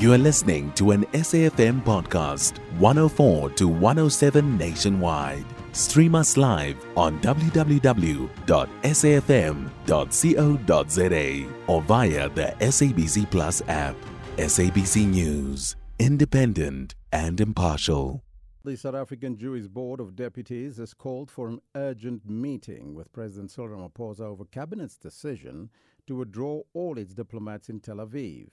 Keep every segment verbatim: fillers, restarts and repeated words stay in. You are listening to an S A F M podcast, one oh four to one oh seven nationwide. Stream us live on w w w dot s a f m dot co dot z a or via the S A B C Plus app. S A B C News, independent and impartial. The South African Jewish Board of Deputies has called for an urgent meeting with President Cyril Ramaphosa over Cabinet's decision to withdraw all its diplomats in Tel Aviv.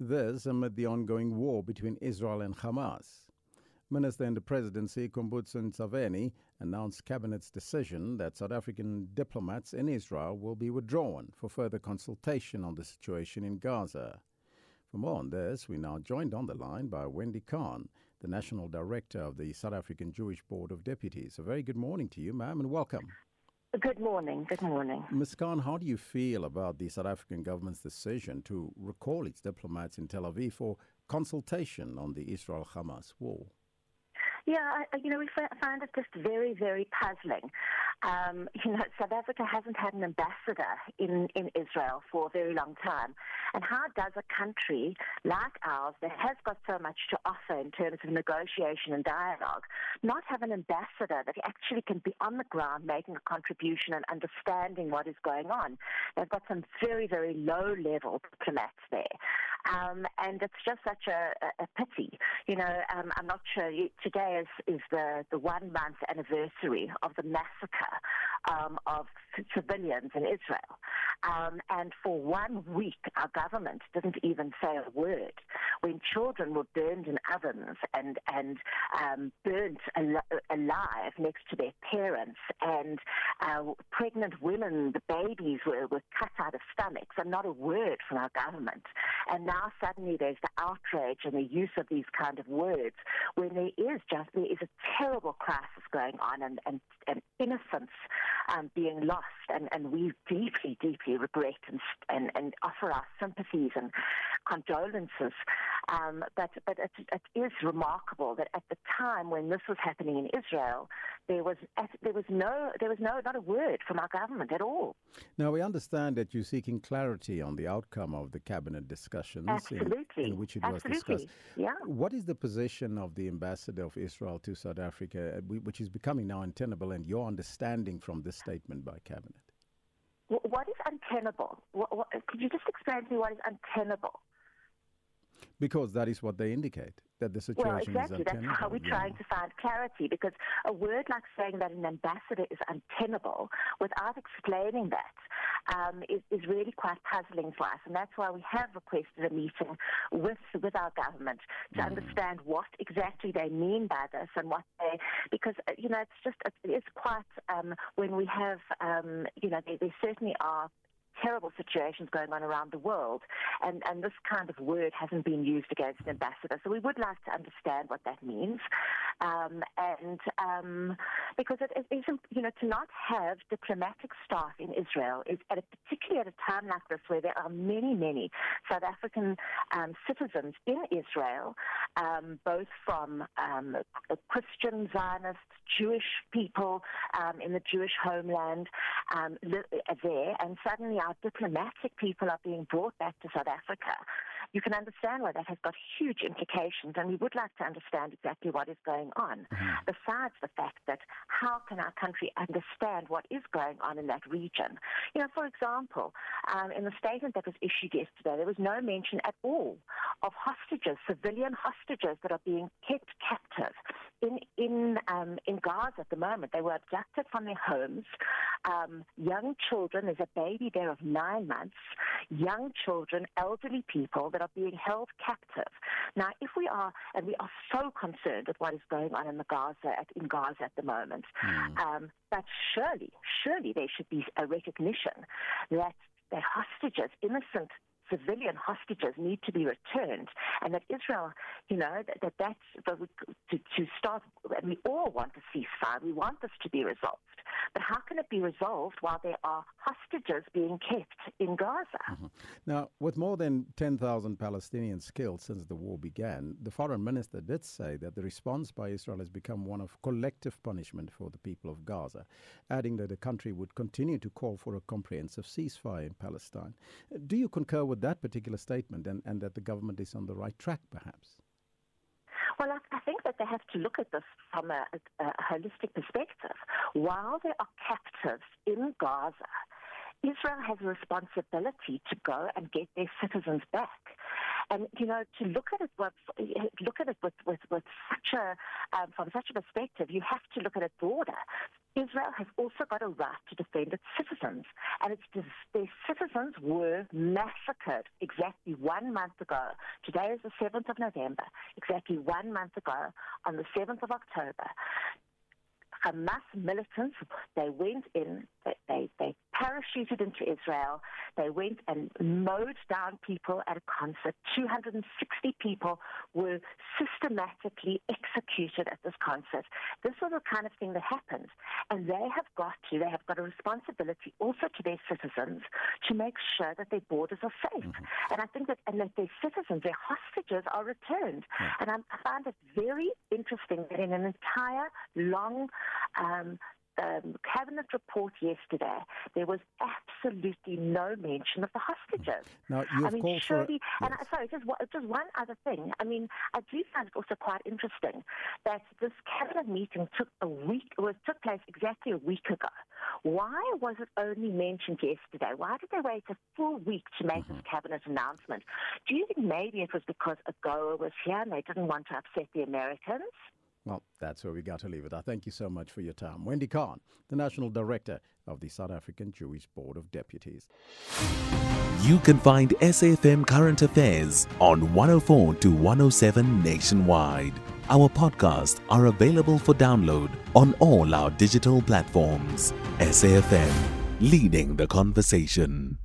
This amid the ongoing war between Israel and Hamas. Minister in the Presidency Khumbudzo Ntshaveni announced Cabinet's decision that South African diplomats in Israel will be withdrawn for further consultation on the situation in Gaza. For more on this, we are now joined on the line by Wendy Kahn, the National Director of the South African Jewish Board of Deputies. A very good morning to you, ma'am, and welcome. Good morning. Good morning. Miz Kahn, how do you feel about the South African government's decision to recall its diplomats in Tel Aviv for consultation on the Israel-Hamas war? Yeah, I, you know, we find it just very, very puzzling. Um, you know, South Africa hasn't had an ambassador in, in Israel for a very long time. And how does a country like ours that has got so much to offer in terms of negotiation and dialogue not have an ambassador that actually can be on the ground making a contribution and understanding what is going on? They've got some very, very low-level diplomats there. Um, and it's just such a, a, a pity. You know, um, I'm not sure. Today is, is the, the one-month anniversary of the massacre um, of c- civilians in Israel. Um, and for one week, our government didn't even say a word. When children were burned in ovens and, and um, burnt al- alive next to their parents, and uh, pregnant women, the babies were, were cut out of stomachs, and not a word from our government. And now suddenly there's the outrage and the use of these kind of words when there is just there is a terrible crisis going on and, and, and innocence um, being lost. And, and we deeply, deeply regret and, and, and offer our sympathies and condolences. Um, but but it, it is remarkable that at the time when this was happening in Israel, there was there was no there was no not a word from our government at all. Now we understand that you're seeking clarity on the outcome of the cabinet discussions, absolutely, in, in which it absolutely. was discussed. Yeah. What is the position of the ambassador of Israel to South Africa, which is becoming now untenable? And your understanding from this statement by cabinet? What is untenable? What, what, could you just explain to me what is untenable? Because that is what they indicate, that the situation well, exactly. is untenable. That's how we're yeah. trying to find clarity, because a word like saying that an ambassador is untenable without explaining that um, is, is really quite puzzling for us. And that's why we have requested a meeting with with our government to mm. understand what exactly they mean by this and what they... Because, you know, it's just, it is quite... Um, when we have, um, you know, there, there certainly are terrible situations going on around the world, and, and this kind of word hasn't been used against an ambassador. So we would like to understand what that means, um, and um, because it, it isn't, you know, to not have diplomatic staff in Israel is, at a, particularly at a time like this where there are many, many South African um, citizens in Israel, um, both from um, Christian Zionists, Jewish people um, in the Jewish homeland um, there, and suddenly our diplomatic people are being brought back to South Africa. You can understand why that has got huge implications, and we would like to understand exactly what is going on, mm-hmm. besides the fact that how can our country understand what is going on in that region? You know, for example, um, in the statement that was issued yesterday, there was no mention at all of hostages, civilian hostages that are being kept captive in in, um, in Gaza at the moment. They were abducted from their homes. Um, young children, there's a baby there of nine months, young children, elderly people that are being held captive. Now, if we are, and we are so concerned with what is going on in the Gaza, at, in Gaza at the moment, mm. um, but surely, surely there should be a recognition that the hostages, innocent civilian hostages, need to be returned, and that Israel, you know, that, that that's that we, to, to start. We all want a ceasefire. We want this to be resolved. But how can it be resolved while there are hostages being kept in Gaza? Mm-hmm. Now, with more than ten thousand Palestinians killed since the war began, the foreign minister did say that the response by Israel has become one of collective punishment for the people of Gaza, adding that the country would continue to call for a comprehensive ceasefire in Palestine. Do you concur with with that particular statement and, and that the government is on the right track, perhaps? Well, I, I think that they have to look at this from a, a, a holistic perspective. While there are captives in Gaza, Israel has a responsibility to go and get their citizens back. And, you know, to look at it with, look at it with, with, with such a, um, from such a perspective, you have to look at it broader. Israel has also got a right to defend its citizens. And its their citizens were massacred exactly one month ago. Today is the seventh of November, exactly one month ago, on the seventh of October. Hamas militants, they went in, they, they, they parachuted into Israel, they went and mowed down people at a concert. two hundred sixty people were systematically executed at this concert. This was the kind of thing that happens. And they have got to, they have got a responsibility also to their citizens to make sure that their borders are safe. Mm-hmm. And I think that, and that their citizens, their hostages are returned. Mm-hmm. And I'm, I find it very interesting that in an entire long Um, the cabinet report yesterday, there was absolutely no mention of the hostages. Now, I mean, surely, for, and yes. I, sorry, just, just one other thing. I mean, I do find it also quite interesting that this cabinet meeting took a week, was took place exactly a week ago. Why was it only mentioned yesterday? Why did they wait a full week to make mm-hmm. this cabinet announcement? Do you think maybe it was because AGOA was here and they didn't want to upset the Americans? Well, that's where we got to leave it. I thank you so much for your time. Wendy Kahn, the National Director of the South African Jewish Board of Deputies. You can find S A F M Current Affairs on one oh four to one oh seven nationwide. Our podcasts are available for download on all our digital platforms. S A F M, leading the conversation.